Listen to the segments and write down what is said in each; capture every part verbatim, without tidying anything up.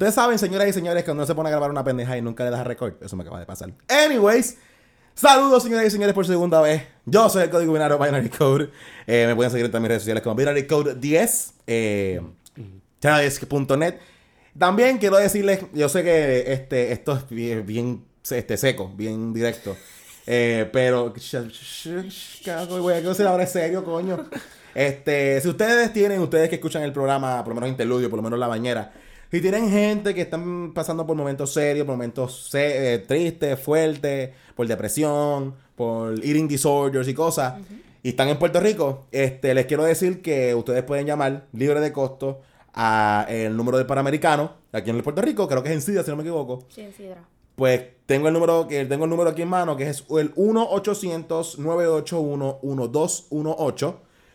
Ustedes saben, señoras y señores, que uno se pone a grabar una pendeja y nunca le das a record. Eso me acaba de pasar. Anyways, saludos, señoras y señores, por segunda vez. Yo soy el código binario Binary Code. Eh, me pueden seguir en todas mis redes sociales como Binary Code diez. Eh, channel diez punto net. También quiero decirles, yo sé que este, esto es bien, bien este, seco, bien directo. Eh, pero... Cago, voy a decir ahora es serio, coño. Este, si ustedes tienen, ustedes que escuchan el programa, por lo menos Interludio, por lo menos La Bañera, si tienen gente que están pasando por momentos serios, por momentos se- eh, tristes, fuertes, por depresión, por eating disorders y cosas, uh-huh. y están en Puerto Rico, este, les quiero decir que ustedes pueden llamar libre de costo a el número del Panamericano, aquí en Puerto Rico, creo que es en Sidra, si no me equivoco. Sí, en Sidra. Pues tengo el número, que tengo el número aquí en mano, que es el uno ochocientos nueve ochenta y uno doce dieciocho.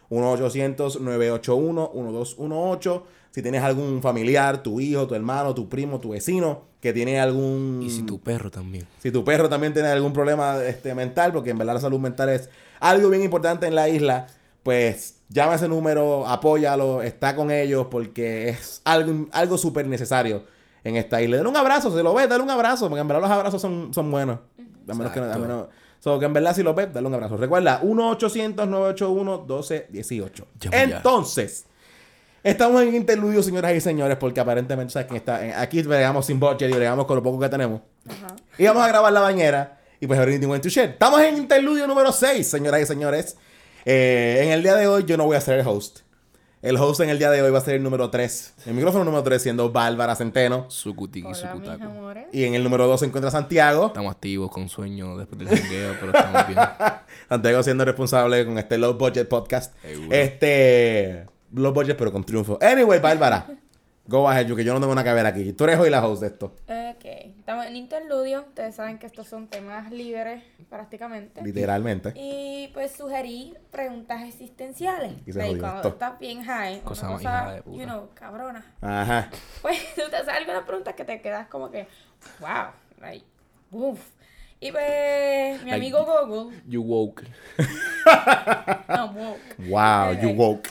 uno ochocientos nueve ochenta y uno doce dieciocho. Si tienes algún familiar, tu hijo, tu hermano, tu primo, tu vecino, que tiene algún... Y si tu perro también. Si tu perro también tiene algún problema este, mental, porque en verdad la salud mental es algo bien importante en la isla, pues llama a ese número, apóyalo, está con ellos, porque es algo, algo súper necesario en esta isla. Dale un abrazo, si lo ves, dale un abrazo, porque en verdad los abrazos son, son buenos. A menos que, a menos, so, que en verdad si lo ves, dale un abrazo. Recuerda, uno ochocientos nueve ochenta y uno doce dieciocho. Entonces, estamos en Interludio, señoras y señores, porque aparentemente, ¿sabes quién está? En, aquí bregamos sin budget y bregamos con lo poco que tenemos. Ajá. Y vamos a grabar La Bañera y pues everything went to shit. Estamos en Interludio número seis, señoras y señores. Eh, en el día de hoy yo no voy a ser el host. El host en el día de hoy va a ser el número tres. El micrófono número tres siendo Bárbara Centeno. Su cutigui, hola, su cutaco. Y en el número dos se encuentra Santiago. Estamos activos, con sueño después del jangueo, pero estamos bien. Santiago siendo responsable con este low budget podcast. Hey, este... Low budget, pero con triunfo. Anyway, Bárbara. Go ahead, yo que yo no tengo nada que ver aquí. Tú eres hoy la host de esto. Ok. Estamos en Interludio. Ustedes saben que estos son temas libres prácticamente. Literalmente. Y pues sugerí preguntas existenciales. Y se like, cuando esto. Estás bien high. Cosa, cosa hija de puta. You know, cabrona. Ajá. Pues te haces algunas preguntas que te quedas como que, wow, like, uff. Y pues, mi amigo like, Goku. You woke. No, woke. Wow, you woke.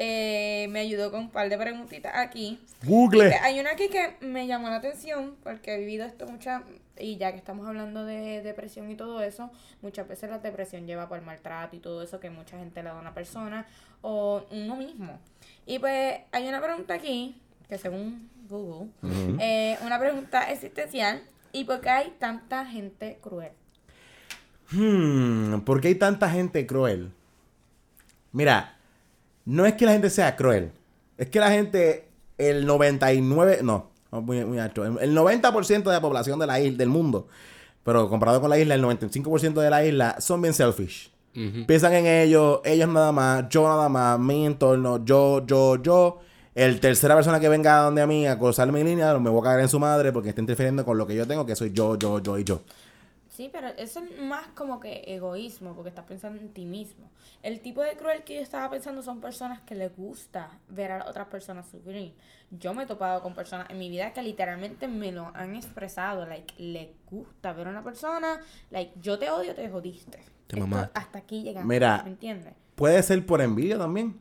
Eh, me ayudó con un par de preguntitas aquí. Google. Hay una aquí que me llamó la atención porque he vivido esto muchas, y ya que estamos hablando de depresión y todo eso, muchas veces la depresión lleva por maltrato y todo eso que mucha gente le da a una persona o uno mismo. Y pues hay una pregunta aquí, que según Google, uh-huh. eh, una pregunta existencial. ¿Y por qué hay tanta gente cruel? Hmm, ¿por qué hay tanta gente cruel? Mira, no es que la gente sea cruel. Es que la gente, el noventa y nueve... No, muy, muy alto. El noventa por ciento de la población de la isla, del mundo, pero comparado con la isla, el noventa y cinco por ciento de la isla son bien selfish. Uh-huh. Piensan en ellos, ellos nada más, yo nada más, mi entorno, yo, yo, yo. El tercera persona que venga donde a mí a cruzar mi línea, me voy a cagar en su madre porque está interfiriendo con lo que yo tengo, que soy yo, yo, yo y yo. Sí, pero eso es más como que egoísmo, porque estás pensando en ti mismo. El tipo de cruel que yo estaba pensando son personas que les gusta ver a otras personas sufrir. Yo me he topado con personas en mi vida que literalmente me lo han expresado. Like, les gusta ver a una persona, like, yo te odio, te jodiste. Te mamá. Hasta aquí llegamos, mira, ¿me entiendes? Puede ser por envidia también.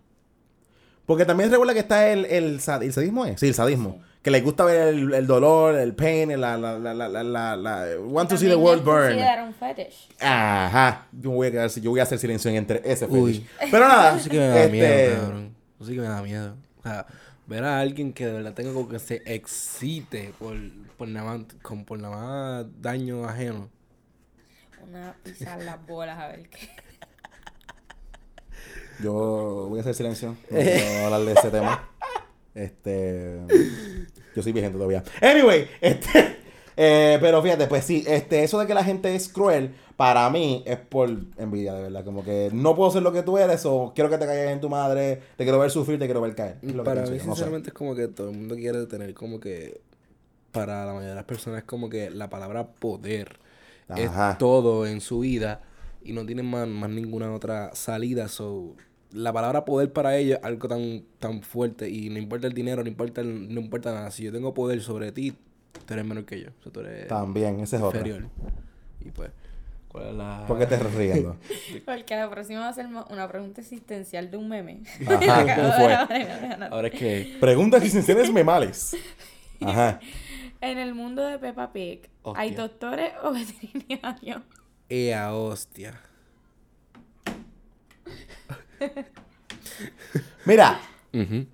Porque también recuerda que está el, el, sad, el sadismo, ¿eh? Sí, el sadismo. Sí. Que les gusta ver el, el dolor, el pain, el, la, la, la, la, la, la... Want también to see the world burn. Un fetish. Ajá. Yo voy a quedar, yo voy a hacer silencio entre ese fetish. Uy. Pero nada. Eso sí que me da este... miedo, cabrón. Eso sí que me da miedo. O sea, ver a alguien que de verdad tenga como que se excite por, por nada más, con, por nada más daño ajeno. Una pisar las bolas a ver qué... Yo voy a hacer silencio. No quiero hablar de ese tema. Este... Yo soy vigente todavía. Anyway, este... Eh, pero fíjate, pues sí, este, eso de que la gente es cruel, para mí es por envidia, de verdad. Como que no puedo ser lo que tú eres o quiero que te caigas en tu madre, te quiero ver sufrir, te quiero ver caer. Lo para que mí, sinceramente, no sé. Es como que todo el mundo quiere tener como que... Para la mayoría de las personas es como que la palabra poder. Ajá. Es todo en su vida y no tienen más, más ninguna otra salida, so... La palabra poder para ellos es algo tan, tan fuerte. Y no importa el dinero, no importa, el, no importa nada. Si yo tengo poder sobre ti, tú eres menor que yo. O sea, tú eres también, ese es inferior. Otro. Y pues, ¿cuál es la...? ¿Por qué te estás riendo? Porque a la próxima va a ser una pregunta existencial de un meme. Ajá, ¿cómo fue? Ahora es que... Preguntas existenciales memales. Ajá. En el mundo de Peppa Pig, hostia, ¿hay doctores o veterinarios? Ea, hostia. Mira, uh-huh,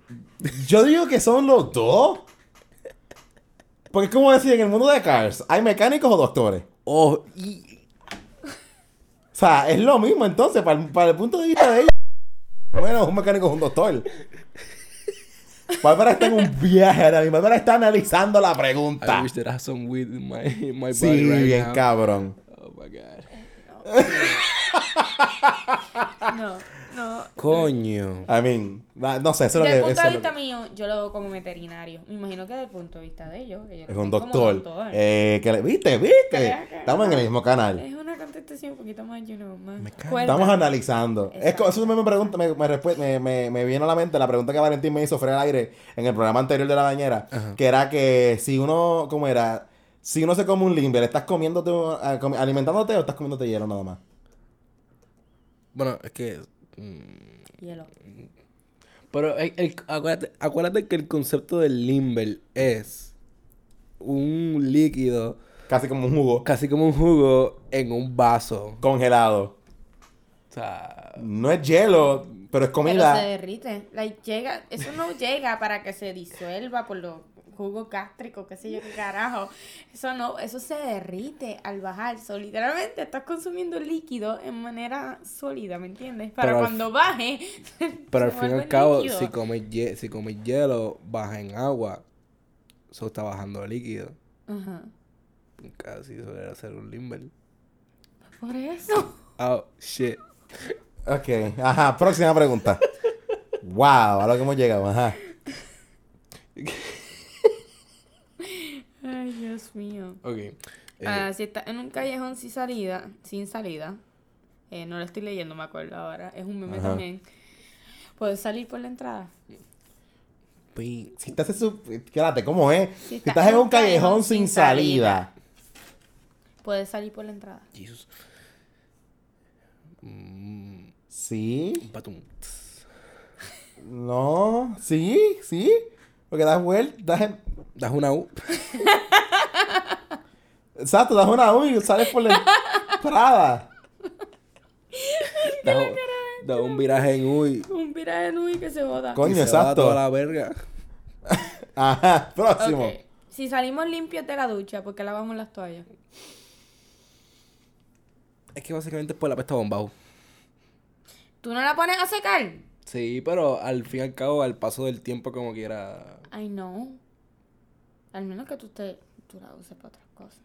yo digo que son los dos. Porque es como decir, en el mundo de Cars, ¿hay mecánicos o doctores? Oh, y... O sea, es lo mismo entonces, para el, para el punto de vista de ella. Bueno, un mecánico es un doctor. Bárbara está en un viaje ahora mismo. Bárbara está analizando la pregunta. I wish that I had some weed in my, in my body sí, right bien now. Cabrón. Oh my God. No, no. Coño. I mean, no sé, eso es lo que... Desde el punto de vista mío, yo lo veo como veterinario. Me imagino que desde el punto de vista de ellos. Es un doctor. doctor. Eh, que le... ¿Viste? ¿Viste? Estamos en el mismo canal. Es una contestación un poquito más, you know, más... Estamos analizando. Es, eso me, pregunta, me, me, me, me, me viene a la mente la pregunta que Valentín me hizo fuera del aire en el programa anterior de La Bañera. Ajá. Que era que si uno... ¿Cómo era? Si uno se come un limber, ¿estás comiéndote, alimentándote o estás comiéndote hielo nada más? Bueno, es que... Mmm, hielo. Pero el, el, acuérdate, acuérdate que el concepto del limber es un líquido... Casi como un jugo. Casi como un jugo en un vaso. Congelado. O sea... No es hielo, pero es comida. Pero se derrite. Like, llega, eso no llega para que se disuelva por lo... jugo gástrico, qué sé yo, qué carajo. Eso no, eso se derrite al bajar. So, literalmente estás consumiendo líquido en manera sólida, ¿me entiendes? Para pero cuando al, baje. Pero al fin y al cabo, líquido. si comes si comes hielo, baja en agua. Eso está bajando líquido. Ajá. Uh-huh. Casi suele hacer un limber. Por eso. Oh, shit. Ok, ajá, próxima pregunta. Wow, a lo que hemos llegado, ajá. Ay, Dios mío. Ok. Eh, ah, si está en un callejón sin salida, sin salida, eh, no lo estoy leyendo, me acuerdo ahora, es un meme, ajá, también. ¿Puedes salir por la entrada? Pues, si estás en su... Quédate, ¿cómo es? Si, está si estás en un callejón, callejón sin, sin salida, salida, ¿puedes salir por la entrada? Jesús. Mm, ¿sí? Patum. No, sí, sí. Porque das vuelta, das, en... das una U. Exacto, das una U y sales por la entrada. Das, das un viraje en U y... Un viraje en U y que se joda. Coño, se exacto. Toda la verga. Ajá, próximo. Okay. Si salimos limpios de la ducha, ¿por qué lavamos las toallas? Es que básicamente es por la pesta bombao. ¿Tú no la pones a secar? Sí, pero al fin y al cabo, al paso del tiempo, como quiera... I know. Al menos que tú, te, tú la uses para otras cosas.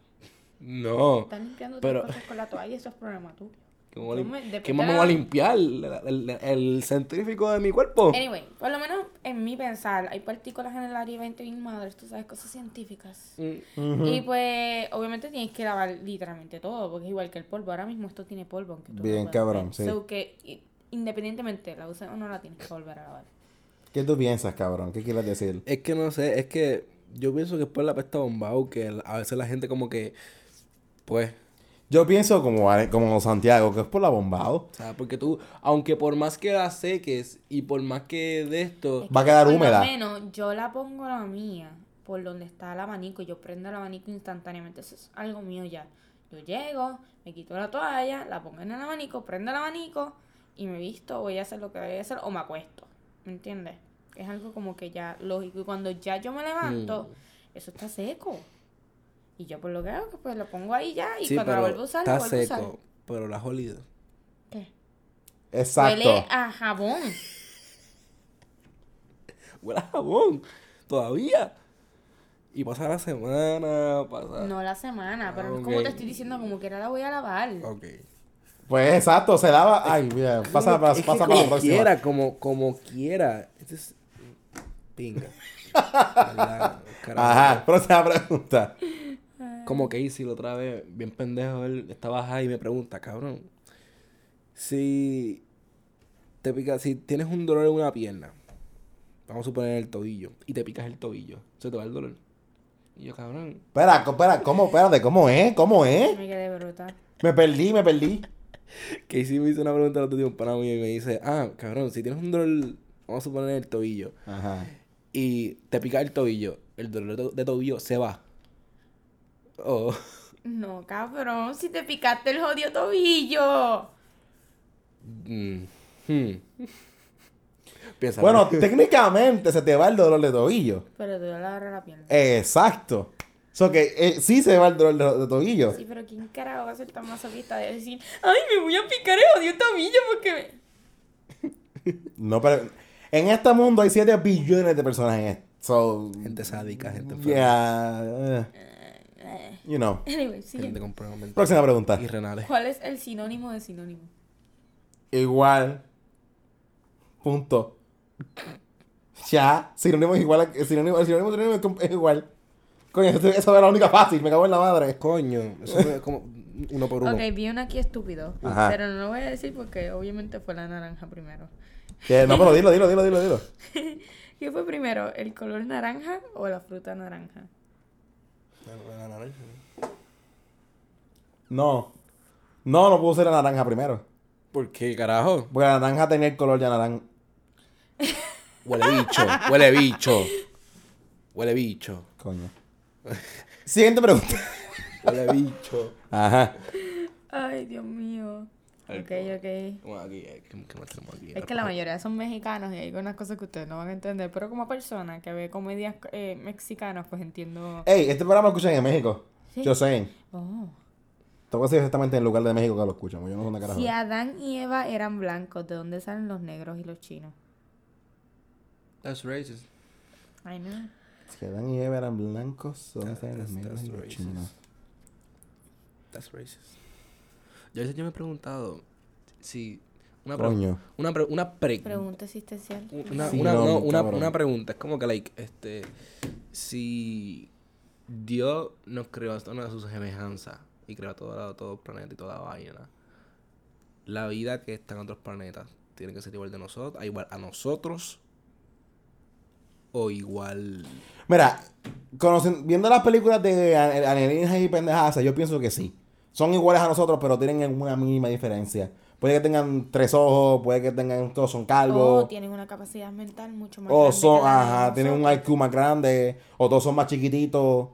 No. Estás limpiando otras pero... cosas con la toalla y eso es problema tuyo. ¿Cómo lim... me... ¿Qué más me la... voy a limpiar? ¿El, el, el centrífugo de mi cuerpo? Anyway, por lo menos en mi pensar, hay partículas en el área veinte mil madres, tú sabes, cosas científicas. Mm-hmm. Y pues, obviamente tienes que lavar literalmente todo, porque es igual que el polvo. Ahora mismo esto tiene polvo, aunque tú... Bien, no cabrón, ver. Sí. So que... Independientemente, la uses o no la tienes que volver a lavar. ¿Qué tú piensas, cabrón? ¿Qué quieres decir? Es que no sé, es que yo pienso que es por la pesta bombao, que a veces la gente como que, pues... Yo pienso como, como Santiago, que es por la bombao. O sea, porque tú, aunque por más que la seques y por más que de esto... Es va a quedar húmeda. Menos, yo la pongo la mía por donde está el abanico, yo prendo el abanico instantáneamente, eso es algo mío ya. Yo llego, me quito la toalla, la pongo en el abanico, prendo el abanico... Y me visto, voy a hacer lo que voy a hacer, o me acuesto. ¿Me entiendes? Es algo como que ya lógico. Y cuando ya yo me levanto, mm. eso está seco. Y yo por lo que hago, pues lo pongo ahí ya. Y sí, cuando la vuelvo a usar, la vuelvo a usar. Está seco, pero la has olido. ¿Qué? Exacto. Huele a jabón. Huele a jabón. Todavía. Y pasa la semana, pasa... No la semana, ah, pero okay. Como te estoy diciendo, como que ahora la voy a lavar. Ok. Pues exacto, se lava. Ay, mira, pasa, como, pasa, pasa para la próxima. Como quiera, como, como quiera. Este es... Pinga. Caramba. Ajá, próxima pregunta. Como Casey la otra vez, bien pendejo, él estaba baja y me pregunta, cabrón, si te pica, si tienes un dolor en una pierna, vamos a suponer el tobillo, y te picas el tobillo, ¿se te va el dolor? Y yo, cabrón. Espera, espera, ¿cómo, espérate, cómo es? ¿Cómo es? Me quedé brutal. Me perdí, me perdí. Casey me hizo una pregunta el otro día, un pana mío, y me dice, ah, cabrón, si tienes un dolor, vamos a suponer el tobillo. Ajá. y te pica el tobillo, el dolor de tobillo se va. Oh. No, cabrón, si te picaste el jodido tobillo. Mm. Hmm. Bueno, técnicamente se te va el dolor de tobillo. Pero te duele ahora la pierna. Exacto. So que eh, sí se va el dolor de, de tobillo. Sí, pero ¿quién carajo va a ser tan masoquista de decir, ay, me voy a picar el jodido tobillo porque me... No, pero en este mundo hay siete billones de personas en esto. So, gente sádica, gente yeah, enferma. Uh, you know. Anyway, gente con problemas mentales. Próxima pregunta. Y renales. ¿Cuál es el sinónimo de sinónimo? Igual. Punto. Ya. Sinónimo es igual a... Sinónimo, el sinónimo, sinónimo es igual. Coño, eso era la única fácil. Me cago en la madre. Coño. Eso es como uno por uno. Ok, vi uno aquí estúpido. Ajá. Pero no lo voy a decir porque obviamente fue la naranja primero. ¿Qué? No, pero dilo, dilo, dilo, dilo, dilo. ¿Qué fue primero? ¿El color naranja o la fruta naranja? La, la naranja. No. No, no pudo ser la naranja primero. ¿Por qué, carajo? Porque la naranja tenía el color ya naranja. Huele bicho, huele bicho. Huele bicho. Coño. Siguiente pregunta. Huele bicho. Ajá. Ay, Dios mío. Ok, ok. Bueno, aquí, ¿qué, qué más tenemos aquí? Es que la mayoría son mexicanos y hay unas cosas que ustedes no van a entender. Pero como persona que ve comedias eh, mexicanas, pues entiendo... Ey, este programa lo escuchan en México. Sí. Yo sé. Oh. Te voy a decir exactamente en el lugar de México que lo escuchan. Yo no sé una carajo. Si Adán y Eva eran blancos, ¿de dónde salen los negros y los chinos? That's racist. I know. Si Adán y Eva eran blancos, ¿dónde salen los negros y los chinos? That's racist. Yo a veces yo me he preguntado si una pre- Coño. una pre- una pre- pregunta existencial. Una sí, una no, no, una, una pregunta, es como que like este si Dios nos creó a todos a su semejanza y creó a todos todo los planetas y toda la vaina. La vida que está en otros planetas tiene que ser igual de nosotros, igual a nosotros o igual. Mira, conociendo, viendo las películas de alienígenas y pendejadas, yo pienso que sí. Son iguales a nosotros, pero tienen una mínima diferencia. Puede que tengan tres ojos, puede que tengan todos son calvos. O tienen una capacidad mental mucho más o grande. O son, ajá, tienen un I Q más grande, o todos son más chiquititos.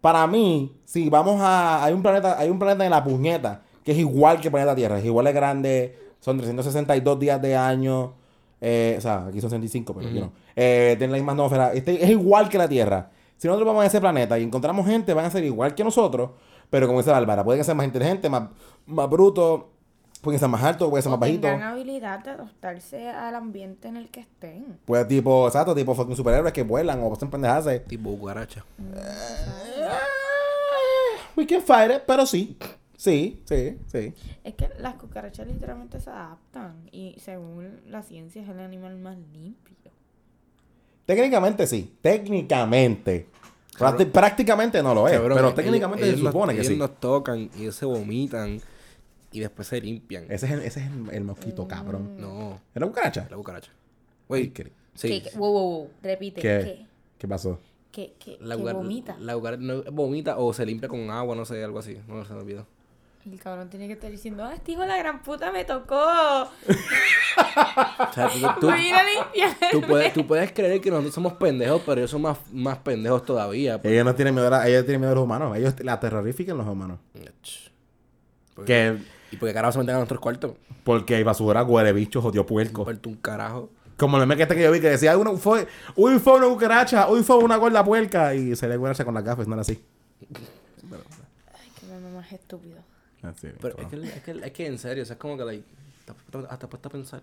Para mí, si vamos a... Hay un planeta hay un planeta en la puñeta, que es igual que el planeta Tierra, es igual de grande, son trescientos sesenta y dos días de año. Eh, o sea, aquí son sesenta y cinco, pero mm-hmm. yo no. Eh, tienen la misma atmósfera. Este es igual que la Tierra. Si nosotros vamos a ese planeta y encontramos gente, van a ser igual que nosotros. Pero como dice Bárbara, puede que sea más inteligente, más, más bruto, puede que sea más alto, puede que sea más bajito. Tengan habilidad de adaptarse al ambiente en el que estén. Pues tipo, exacto, tipo fucking superhéroes que vuelan o pasan pendejadas. Tipo cucaracha. Mm. Uh, we can fight it, pero sí. Sí, sí, sí. Es que las cucarachas literalmente se adaptan y según la ciencia es el animal más limpio. Técnicamente sí, técnicamente. Prácti- prácticamente no lo es, cabrón, pero técnicamente ellos, se supone ellos, que ellos sí. Nos tocan y ellos se vomitan y después se limpian. Ese es el, ese es el, el mosquito, mm. cabrón. No. ¿Es la cucaracha? La cucaracha. Güey. ¿Qué? Sí. ¿Qué? Wow, wow, wow. Repite. ¿Qué? ¿Qué? ¿Qué pasó? ¿Qué, qué, la cucar- vomita? La cucaracha no, vomita o se limpia con agua, no sé, algo así. No, se me olvidó. El cabrón tiene que estar diciendo, ah, este hijo de la gran puta me tocó. O sea, tú, tú, tú, puedes, tú puedes creer que nosotros somos pendejos, pero ellos son más, más pendejos todavía. Porque... Ellos no tienen miedo a, la, ellos tienen miedo a los humanos. Ellos la terrorifican los humanos. Porque, ¿y por qué carajo se meten a nuestros cuartos? Porque hay basura, huele bichos, jodió puerco. Puerto un carajo. Como el meme que este que yo vi que decía, uno fue, uy, fue una cucaracha, uy, fue una gorda puerca. Y se le cucaracha con las gafas, no era así. Pero... Ay, qué meme más estúpido. Sí, pero es que, es, que, es que en serio, o sea, es como que like, hasta puesta a pensar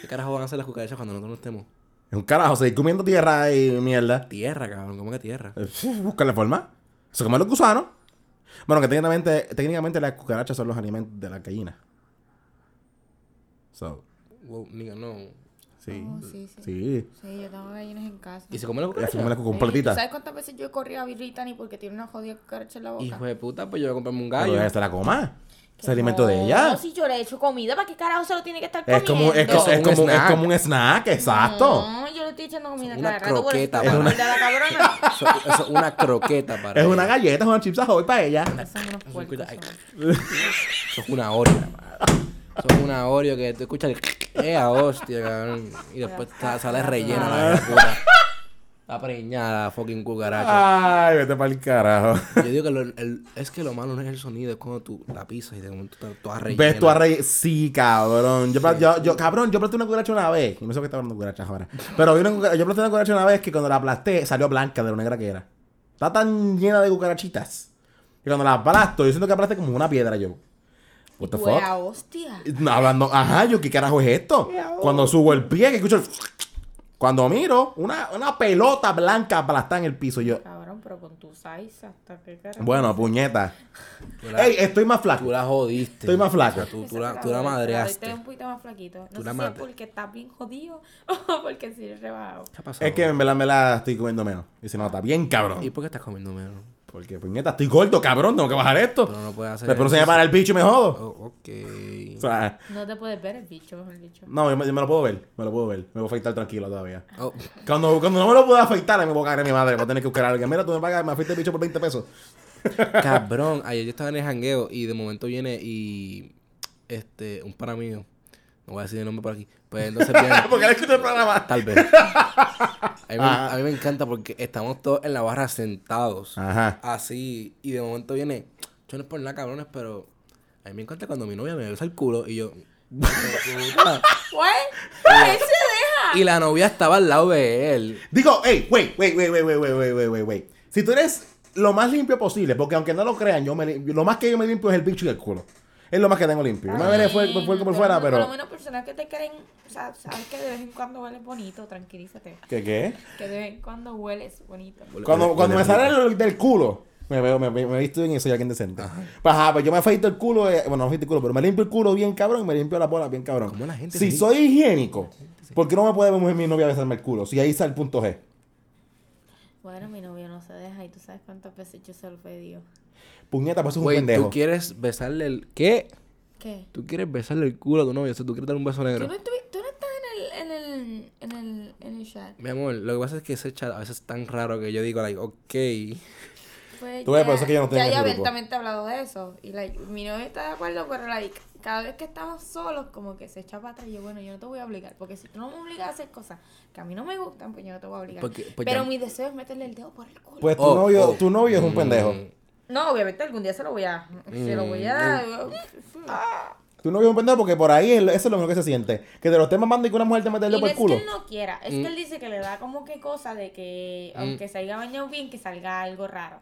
¿qué carajo van a hacer las cucarachas cuando nosotros no estemos? Es un carajo, seguir comiendo tierra y mierda. Tierra, cabrón, ¿cómo que tierra? Busca la forma, se comen los gusanos. Bueno, que técnicamente, técnicamente las cucarachas son los alimentos de la gallina. So wow, nigga, no. Sí. Oh, sí, sí, sí. Sí, yo tengo gallinas en casa. ¿Y se comen las cucarachas? Se comen las cucarachas completitas. ¿Sabes cuántas veces yo he corrido a Birrita ni porque tiene una jodida cucaracha en la boca? Hijo de puta, pues yo voy a comprarme un gallo. Pero esta la coma. Se alimento no, de ella. No, si yo le he hecho comida, ¿para qué carajo se lo tiene que estar comiendo? Es como, es, es, es, como, es como un snack, exacto. No, yo le estoy echando comida cada rato. Una croqueta para una... la cabrona. Eso, eso es una croqueta para es ella. Una galleta, es una chips hoy para ella. Eso es una Oreo. Eso es una Oreo que tú escuchas el... Ea, hostia, cabrón. Y después sale rellena la puta. La preñada, fucking cucaracha. Ay, vete para el carajo. Yo digo que lo, el, es que lo malo no es el sonido, es cuando tú la pisas y de momento tú has relleno. Ves tú has relleno. Sí, cabrón. Yo, sí. Yo, yo, cabrón, yo aplasté una cucaracha una vez. No sé qué está hablando de cucarachas ahora. Pero yo aplasté una cucaracha una vez que cuando la aplasté salió blanca de lo negra que era. Está tan llena de cucarachitas. Y cuando la aplasto, yo siento que aplasté como una piedra yo. What the fuck? Wea, hostia. Hablando, ajá, yo, ¿qué carajo es esto? Wea, oh. Cuando subo el pie, que escucho el... Cuando miro, una, una pelota blanca aplastada en el piso. Yo, cabrón, pero con tu size hasta qué carajo. Bueno, puñeta. La, ey, estoy más flaco. Tú la jodiste. Estoy más flaca. Tú, tú, la, tú la madreaste. Estoy un poquito más flaquito. No sé si es porque estás bien jodido o porque sí eres rebajado. ¿Qué ha pasado? Es que me la, me la estoy comiendo menos. Y se nota bien, cabrón. ¿Y por qué estás comiendo menos? Porque, puñeta, estoy gordo, cabrón. Tengo que bajar esto. Pero no puedes hacer eso. Pero se me para el bicho y me jodo. Oh, ok. O sea, no te puedes ver el bicho, mejor dicho. No, yo me, yo me lo puedo ver. Me lo puedo ver. Me voy a afeitar tranquilo todavía. Oh. Cuando, cuando no me lo pueda afeitar, me voy a cagar a mi madre. Voy a tener que buscar a alguien. Mira, tú me pagas, me afeitas el bicho por veinte pesos. Cabrón, ayer yo estaba en el jangueo y de momento viene y... Este, un pana mío. No voy a decir el nombre por aquí. Pues entonces viene... Porque le escuché el programa. Tal vez. A mí, me, a mí me encanta porque estamos todos en la barra sentados. Ajá. Así. Y de momento viene... Yo no es por nada, cabrones, pero... A mí me encanta cuando mi novia me besa el culo y yo... ¿Qué? ¿Qué se deja? Y la novia estaba al lado de él. Digo, hey, wait, wait, wait, wait, wait, wait, wait, wait, wait. Si tú eres lo más limpio posible, porque aunque no lo crean, yo me limpio, lo más que yo me limpio es el bicho y el culo. Es lo más que tengo limpio. Ay, yo me veré fuerte por, por, por fuera, pero... Por lo menos personas que te creen... O sea, sabes que de vez en cuando hueles bonito. Tranquilízate. ¿Qué qué? Que de vez en cuando hueles bonito. Cuando, cuando me sale el, del culo... Me veo, me, me, me visto bien y soy alguien decente. Ajá. Pues, ajá, pues yo me afeito el culo... Eh, bueno, no afeito el culo, pero me limpio el culo bien cabrón y me limpio la bola bien cabrón. ¿Cómo la gente? Si se soy higiénico, se... ¿por qué no me puede ver mi novia besarme el culo? Si ahí está el punto G. Bueno, mi novio no se deja y tú sabes cuántas veces yo se lo pedí. Puñeta, pues es un pendejo. ¿Tú quieres besarle el... ¿Qué? ¿Qué? ¿Tú quieres besarle el culo a tu novio? O sea, ¿tú quieres dar un beso negro? ¿Tú no, tú, tú no estás en el, en, el, en, el, en el chat? Mi amor, lo que pasa es que ese chat a veces es tan raro que yo digo, like, ok... Pues tú ves, por eso que yo no estoy en el grupo. Ya abiertamente hablado de eso. Y like, mi novio está de acuerdo, pero like, cada vez que estamos solos, como que se echa para atrás. Y yo, bueno, yo no te voy a obligar. Porque si tú no me obligas a hacer cosas que a mí no me gustan, pues yo no te voy a obligar. Porque, pues pero ya... mi deseo es meterle el dedo por el culo. Pues tu, oh, novio, oh. tu novio es un mm. pendejo. No, obviamente algún día se lo voy a... Mm. Se lo voy a... dar. Mm. Tu novio es un pendejo porque por ahí eso es lo mejor que se siente. Que te lo estés mamando y que una mujer te mete el dedo por el culo. Y no es que él no quiera. Es mm. que él dice que le da como que cosa de que... Mm. Aunque salga bañado bien, que salga algo raro.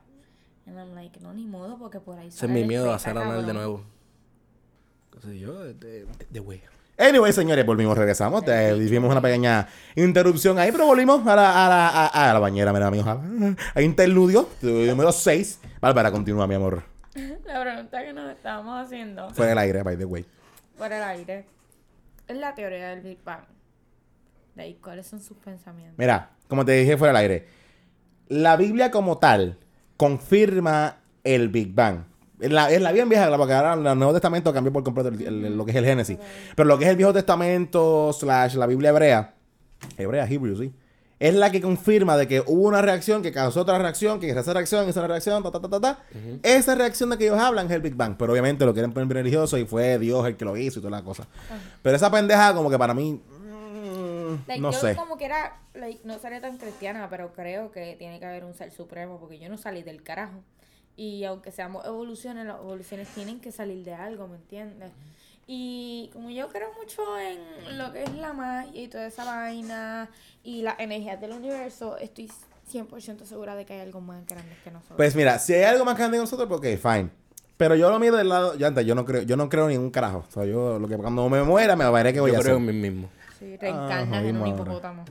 And I'm like, no, ni modo, porque por ahí... Ese es mi miedo a hacer anal de nuevo. ¿Qué sé yo? De, de, de wea. Anyway, señores, volvimos, regresamos. Hicimos una pequeña interrupción ahí, pero volvimos a la, a la, a, a la bañera, mira, amigos. A Interludio, número seis. Bárbara, continúa, mi amor. La pregunta que nos estábamos haciendo... Por el aire, by the way. Por el aire. Es la teoría del Big Bang. De ahí, ¿cuáles son sus pensamientos? Mira, como te dije, fuera del aire. La Biblia como tal... confirma el Big Bang. Es la, la bien vieja, porque ahora el Nuevo Testamento cambió por completo el, el, el, lo que es el Génesis. Pero lo que es el Viejo Testamento slash la Biblia hebrea, hebrea, Hebrew, sí, es la que confirma de que hubo una reacción que causó otra reacción, que esa reacción, esa reacción, ta, ta, ta, ta, ta. Uh-huh. Esa reacción de que ellos hablan es el Big Bang. Pero obviamente lo quieren poner religioso y fue Dios el que lo hizo y toda la cosa. Uh-huh. Pero esa pendeja como que para mí... Like, no yo sé. Como que era, like, no salía tan cristiana, pero creo que tiene que haber un ser supremo, porque yo no salí del carajo. Y aunque seamos evoluciones, las evoluciones tienen que salir de algo, ¿me entiendes? Y como yo creo mucho en lo que es la magia y toda esa vaina y las energías del universo, estoy cien por ciento segura de que hay algo más grande que nosotros. Pues mira, si hay algo más grande que nosotros, ok, fine. Pero yo lo miro del lado, yo antes, yo no creo, yo no creo ni en un carajo. O sea, yo lo que cuando me muera me veré que voy yo a hacer. Yo creo en mí mismo. Sí, reencarnas en un hipopótamo.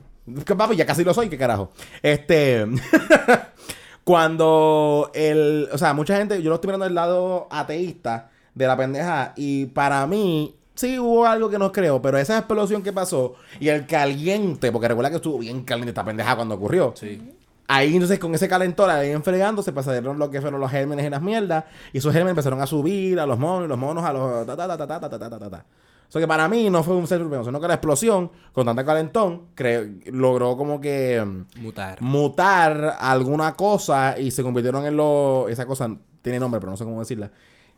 Papi, ya casi lo soy, qué carajo. Este. Cuando el. O sea, mucha gente. Yo lo estoy mirando del lado ateísta de la pendeja. Y para mí, sí hubo algo que no creo. Pero esa explosión que pasó y el caliente. Porque recuerda que estuvo bien caliente esta pendeja cuando ocurrió. Sí. Ahí entonces con ese calentor ahí enfregando se pasaron lo que fueron los gérmenes en las mierdas. Y esos gérmenes empezaron a subir a los monos, los monos a los. Ta, ta, ta, ta, ta, ta, ta, ta, ta. O sea que para mí no fue un ser supremo, sino que la explosión, con tanta calentón, cre- logró como que... Mutar. Mutar alguna cosa y se convirtieron en lo... Esa cosa tiene nombre, pero no sé cómo decirla.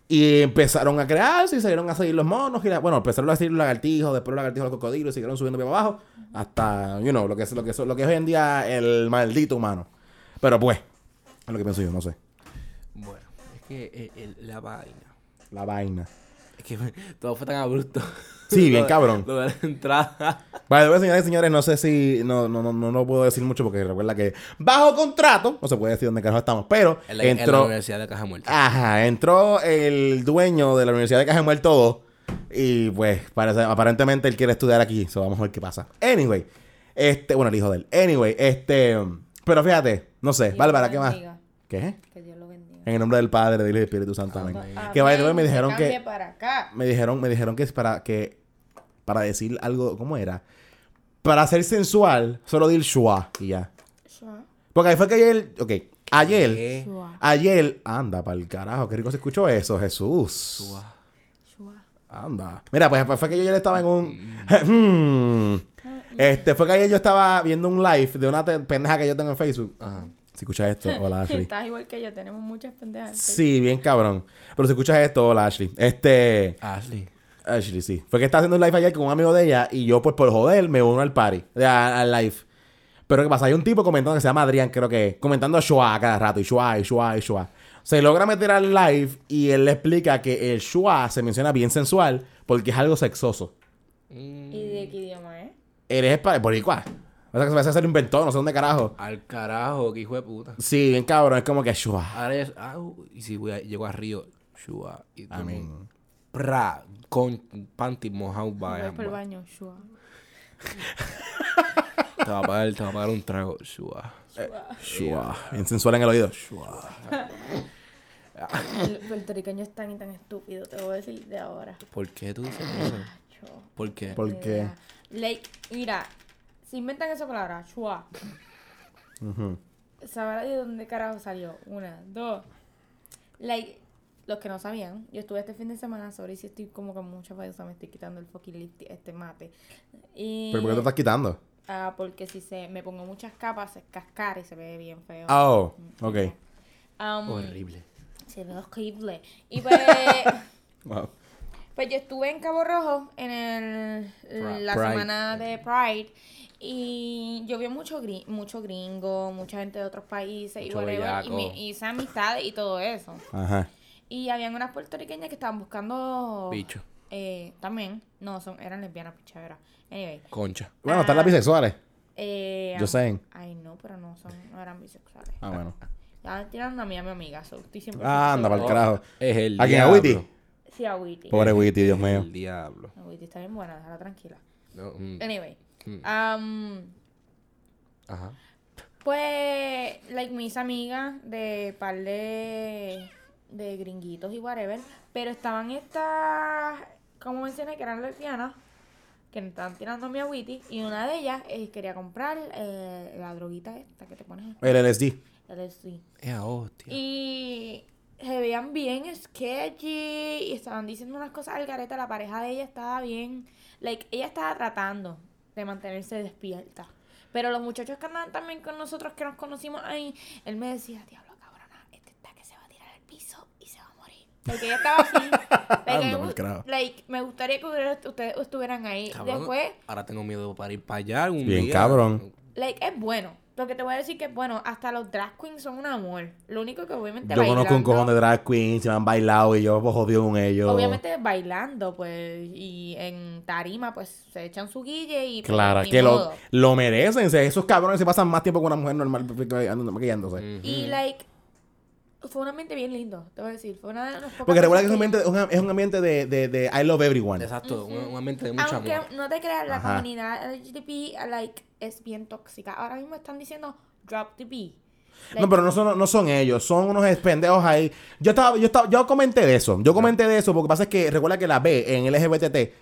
Y empezaron a crearse y salieron a seguir los monos. Y la, bueno, empezaron a seguir los lagartijos, después los lagartijos, los cocodrilos, y siguieron subiendo para abajo hasta, you know, lo que es, lo que es, lo que es hoy en día el maldito humano. Pero pues, es lo que pienso yo, no sé. Bueno, es que el, el, la vaina. La vaina. Es que todo fue tan abrupto. Sí, bien cabrón. Lo de la entrada. Vale, señores y señores, no sé si... No, no, no, no puedo decir mucho porque recuerda que bajo contrato, no se puede decir dónde carajo estamos, pero en la, entró... En la Universidad de Caja Muerta. Ajá, entró el dueño de la Universidad de Caja Muerta dos y pues parece, aparentemente él quiere estudiar aquí. So, vamos a ver qué pasa. Anyway, este... Bueno, el hijo de él. Anyway, este... Pero fíjate, no sé. Bárbara, ¿qué más? ¿Qué? Que yo lo bendiga. En el nombre del Padre, del Espíritu Santo. Amén. Amén. Que vaya, me dijeron que... Para acá. Me dijeron, me dijeron que es para que... Para decir algo, ¿cómo era? Para ser sensual, solo dir shua y ya. Shua. Porque ahí fue que ayer, ok, ayer, shua. ayer, anda, para el carajo, qué rico se escuchó eso, Jesús. Shua. Shua. Anda. Mira, pues fue que ayer estaba en un... Mm. este, fue que ayer yo estaba viendo un live de una te- pendeja que yo tengo en Facebook. Ajá. Si escuchas esto, hola Ashley. Estás igual que yo, tenemos muchas pendejas. Sí, bien cabrón. Pero si escuchas esto, hola Ashley. Este... Ashley. Ashley, sí. Fue que estaba haciendo un live ayer con un amigo de ella y yo, pues, por joder, me uno al party, a, al live. Pero ¿qué pasa? Hay un tipo comentando que se llama Adrián, creo que comentando shua cada rato. Y shua, y shua, y shua. Se logra meter al live y él le explica que el shua se menciona bien sensual porque es algo sexoso. ¿Y de qué idioma es? Eh? Eres para... ¿Por igual? O sea, que se me hace hacer un inventón, no sé dónde carajo. Al carajo, qué hijo de puta. Sí, bien cabrón. Es como que shua. Ahora es... Ah, y si voy a, llego a Río, shua. Y todo mundo... Pra, con panty mojado, vaya. Voy por el baño, shua. Te va a pagar, te va a pagar un trago, shua. Eh, shua. Bien sensual en el oído, shua. El puertorriqueño es tan y tan estúpido, te voy a decir de ahora. ¿Por qué tú dices eso? ¿Por qué? ¿Por qué? Like, mira, si inventan esa palabra, shua, uh-huh. ¿Sabrás de dónde carajo salió? Una, dos. Like... Los que no sabían, yo estuve este fin de semana, sorry si estoy como que mucha fallosa, me estoy quitando el fucking lipstick, este mate. Y, ¿pero por qué te estás quitando? Ah, uh, porque si se me pongo muchas capas, se cascara y se ve bien feo. Oh, ok. Um, horrible. Se ve horrible. Y pues... wow. Pues yo estuve en Cabo Rojo en el, Pride. la Pride. semana de Pride y yo vi mucho, gri- mucho gringo, mucha gente de otros países mucho y whatever, y, mi, y esas amistades y todo eso. Ajá. Y habían unas puertorriqueñas que estaban buscando... Bicho. Eh, también. No, son eran lesbianas, pichaveras. Anyway. Concha. Bueno, ah, están las bisexuales. Eh... Yo sé. Ay, no, pero no son... No eran bisexuales. Ah, bueno. Ya tiraron a mí a mi amiga. So, estoy siempre... Ah, anda, para el carajo. Es el ¿A diablo. ¿A quién? ¿A Whitty? Sí, a Whitty. Pobre Whitty, Dios mío. El diablo. A Whitty está bien buena, déjala tranquila. No, mm, anyway. Mm. Um, Ajá. Pues, like, mis amigas de par de... de gringuitos y whatever, pero estaban estas, como mencioné, que eran lesbianas, que me estaban tirando a mi Whitty, y una de ellas eh, quería comprar eh, la droguita esta que te pones. El L S D. L S D. Ea, hostia. Y se veían bien sketchy, y estaban diciendo unas cosas al gareta, la pareja de ella estaba bien, like, ella estaba tratando de mantenerse despierta, pero los muchachos que andaban también con nosotros, que nos conocimos ahí, él me decía, diablo, y se va a morir. Porque ella estaba así. Like, Ando, me, like, me gustaría que ustedes estuvieran ahí. Cabrón, después... Ahora tengo miedo para ir para allá algún bien, día. Bien, cabrón. Like, es bueno. Lo que te voy a decir que es bueno. Hasta los drag queens son un amor. Lo único que obviamente yo bailando... Yo conozco un cojón de drag queens. Se me han bailado y yo pues, jodido con ellos. Obviamente bailando, pues. Y en tarima, pues, se echan su guille y... Pues, claro, que lo, lo merecen. Esos cabrones se pasan más tiempo con una mujer normal maquillándose. Mm-hmm. Y, like... Fue un ambiente bien lindo, te voy a decir. Fue una de las pocas Porque recuerda que es un ambiente, una, es un ambiente de, de, de I love everyone. Exacto, uh-huh. un, un ambiente de mucho Aunque amor. Aunque no te creas, la Ajá. comunidad L G B T like, es bien tóxica. Ahora mismo están diciendo drop the B. Like, no, pero no son, no son ellos, son unos pendejos ahí. Yo estaba, yo estaba, yo comenté de eso. Yo comenté de eso porque pasa es que recuerda que la B en L G B T,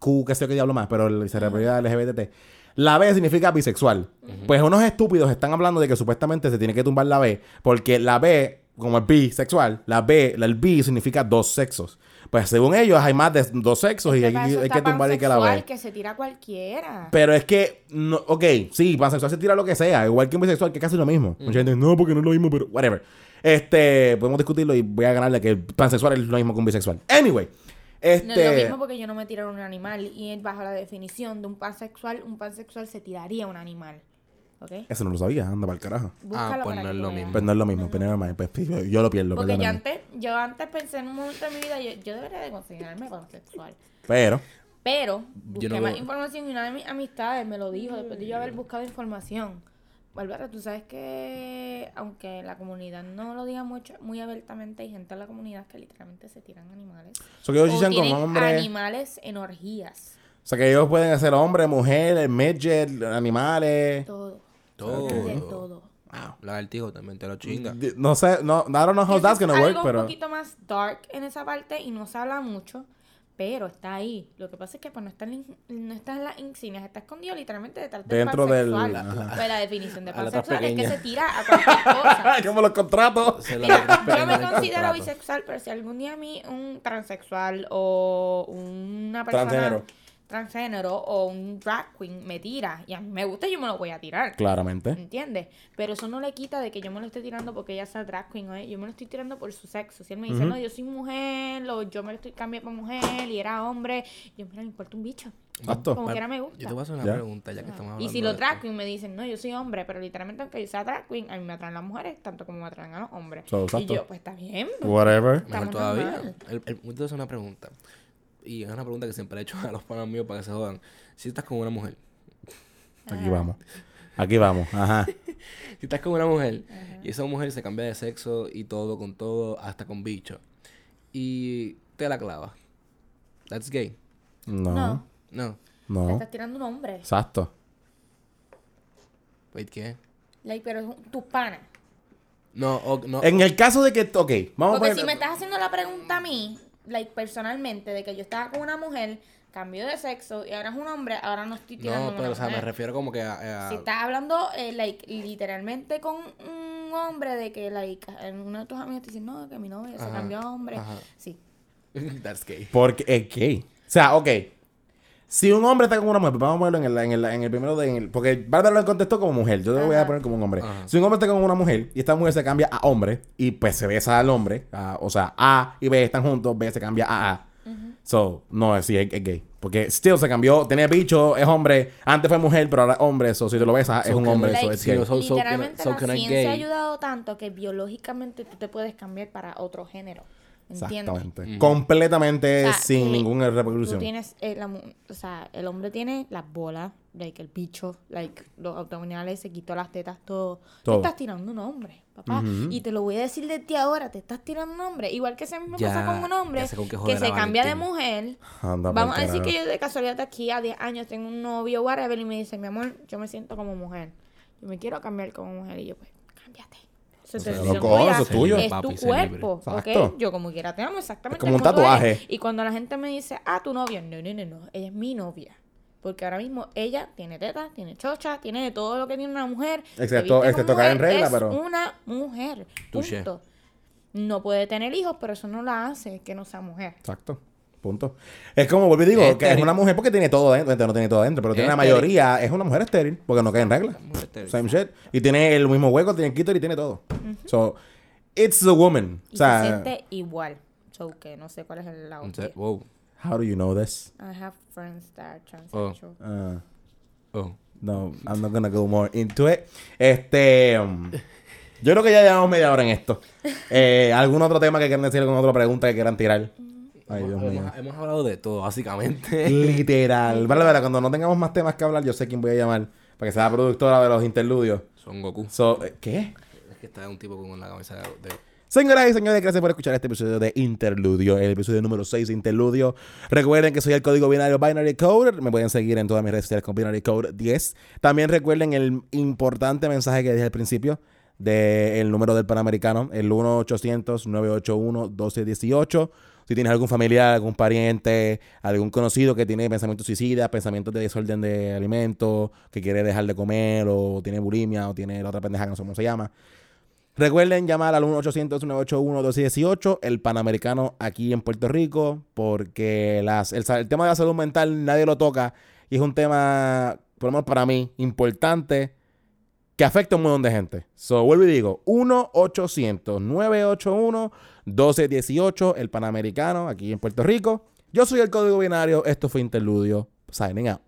Q, que sé yo que diablo más, pero se refiere a L G B T. La B significa bisexual. Uh-huh. Pues unos estúpidos están hablando de que supuestamente se tiene que tumbar la B porque la B como el bisexual, la B, la, el bi significa dos sexos. Pues según ellos hay más de dos sexos y hay, hay que tumbar el que la ve. Que se tira cualquiera. Pero es que, no, ok, sí, pansexual se tira lo que sea, igual que un bisexual, que es casi lo mismo. Mm. Mucha gente dice, no, porque no es lo mismo, pero whatever. Este, podemos discutirlo y voy a ganarle que el pansexual es lo mismo que un bisexual. Anyway. Este... No es lo mismo porque yo no me tiraron un animal y bajo la definición de un pansexual, un pansexual se tiraría un animal. Okay. Eso no lo sabía, anda para el carajo. Búscalo ah, pues no es lo mismo. Pues no es lo mismo, pero no. Pues, yo lo pierdo. Porque yo antes, yo antes pensé en un momento de mi vida, yo, yo debería de considerarme pansexual. Pero, pero busqué no más lo... información y una de mis amistades me lo dijo después de yo haber buscado información. Bárbara, tú sabes que aunque la comunidad no lo diga mucho, muy abiertamente, hay gente en la comunidad que literalmente se tiran animales. So, que o tienen con animales en orgías. O sea que ellos pueden hacer hombre, mujer, midget, animales. Todo. Todo. Todo. Wow. Lagartijo también te lo chinga. No sé, no, I don't know how that's gonna work, pero... Es un poquito más dark en esa parte y no se habla mucho, pero está ahí. Lo que pasa es que pues no está en, no está en las insignias, está escondido literalmente detrás del pansexual. Dentro del... Pues la definición de pansexual es que se tira a cualquier cosa. Como los contratos. Mira, yo me considero bisexual, pero si algún día a mí un transexual o una persona... Transgénero. transgénero o un drag queen me tira y a mí me gusta, yo me lo voy a tirar. Claramente. ¿Entiendes? Pero eso no le quita de que yo me lo esté tirando porque ella sea drag queen, ¿eh? Yo me lo estoy tirando por su sexo. Si él me dice, uh-huh. no, yo soy mujer, o yo me lo estoy cambiando por mujer y era hombre, yo, mira, me importa un bicho. Exacto. Como quiera me gusta. Yo te voy a hacer una ¿Ya? pregunta ya que no. estamos hablando. Y si los drag queen me dicen, no, yo soy hombre, pero literalmente aunque yo sea drag queen, a mí me atraen las mujeres tanto como me atraen a los hombres. So, y yo, pues está bien. Whatever. Mejor todavía. El, el, yo te voy a hacer una pregunta. Y es una pregunta que siempre he hecho a los panas míos para que se jodan. Si estás con una mujer... Aquí vamos. Aquí vamos. Ajá. Si estás con una mujer, ajá, y esa mujer se cambia de sexo y todo con todo, hasta con bicho, y te la clava. That's gay. No. No. No. No. Te estás tirando un hombre. Exacto. Wait, ¿qué? Like, pero tus panas. No, o, no. En o... el caso de que... Ok, vamos. Porque a poner... si me estás haciendo la pregunta a mí... Like, personalmente, de que yo estaba con una mujer, cambió de sexo y ahora es un hombre, ahora no estoy tirando. No, pero, o sea, me refiero como que a... a... Si estás hablando, eh, like, literalmente con un hombre, de que, like, uno de tus amigos te dice, no, que mi novia ajá, se cambió a hombre. Ajá. Sí. That's gay. Porque es gay. O sea, ok. Si un hombre está con una mujer, vamos a ponerlo en el, en el, en el primero de... En el, porque Bárbara lo contestó como mujer, yo lo voy a poner como un hombre. Ajá. Si un hombre está con una mujer y esta mujer se cambia a hombre y pues se besa al hombre, a, o sea, A y B están juntos, B se cambia a A. Uh-huh. So, no, sí, es, es gay. Porque still se cambió, tenía bicho, es hombre, antes fue mujer, pero ahora es hombre, so si te lo besas so es un hombre, like, so es gay. So, so, so, literalmente so, so la ciencia gay. ha ayudado tanto que biológicamente tú te puedes cambiar para otro género. ¿Entiendes? Exactamente. Mm. Completamente, o sea, sin tú, ninguna repercusión. Tú tienes, eh, la, o sea, el hombre tiene las bolas, like, el bicho, like, los abdominales, se quitó las tetas, todo. todo. Te estás tirando un hombre, papá. Uh-huh. Y te lo voy a decir desde ahora, te estás tirando un hombre. Igual que se me pasa con un hombre con que, que se cambia Valentín. de mujer. Anda, vamos a decir que yo de casualidad de aquí a diez años tengo un novio, whatever, y me dice, mi amor, yo me siento como mujer. Yo me quiero cambiar como mujer. Y yo, pues, cámbiate. O sea, loco, eso es tuyo. Es tu cuerpo, ¿ok? Yo como quiera te amo exactamente. Es como un tatuaje. Y cuando la gente me dice, ah, tu novia, no, no, no, no, ella es mi novia. Porque ahora mismo ella tiene teta, tiene chocha, tiene todo lo que tiene una mujer. Excepto, excepto caer en regla, pero... Es una mujer, punto. No puede tener hijos, pero eso no la hace que no sea mujer. Exacto. Punto. Es como, vuelvo y digo, es que estéril. Es una mujer porque tiene todo dentro, no tiene todo dentro, pero es tiene la mayoría, es una mujer estéril, porque no cae en regla. Same shit. Y tiene el mismo hueco, tiene el clítoris y tiene todo. Uh-huh. So, it's a woman. Y o sea, se siente igual. So, que no sé cuál es el lado. Wow. How do you know this? I have friends that are transsexual. Oh. Uh, oh. No, I'm not gonna go more into it. Este... Um, yo creo que ya llevamos media hora en esto. Eh, ¿algún otro tema que quieran decir, alguna otra pregunta que quieran tirar? Ay, Dios hemos, mío. hemos hablado de todo, básicamente. Literal. Vale, vale, cuando no tengamos más temas que hablar, yo sé quién voy a llamar para que sea la productora de los interludios. Son Goku. So, ¿qué? Es que está un tipo con la camisa de... Señoras y señores, gracias por escuchar este episodio de Interludio, el episodio número seis de Interludio. Recuerden que soy el código binario Binary Code. Me pueden seguir en todas mis redes sociales con Binary Code diez. También recuerden el importante mensaje que dije al principio del número del Panamericano, el uno ochocientos, nueve ochenta y uno, doce dieciocho. Si tienes algún familiar, algún pariente, algún conocido que tiene pensamientos suicidas, pensamientos de desorden de alimentos, que quiere dejar de comer, o tiene bulimia, o tiene la otra pendeja que no sé cómo se llama, Recuerden llamar al uno ochocientos, nueve ocho uno, doce dieciocho, el Panamericano aquí en Puerto Rico, porque las, el, el tema de la salud mental nadie lo toca y es un tema, por lo menos para mí, importante que afecta a un montón de gente. So, vuelvo y digo, uno ochocientos, nueve ocho uno, doce dieciocho, el Panamericano aquí en Puerto Rico. Yo soy el Código Binario, esto fue Interludio, signing out.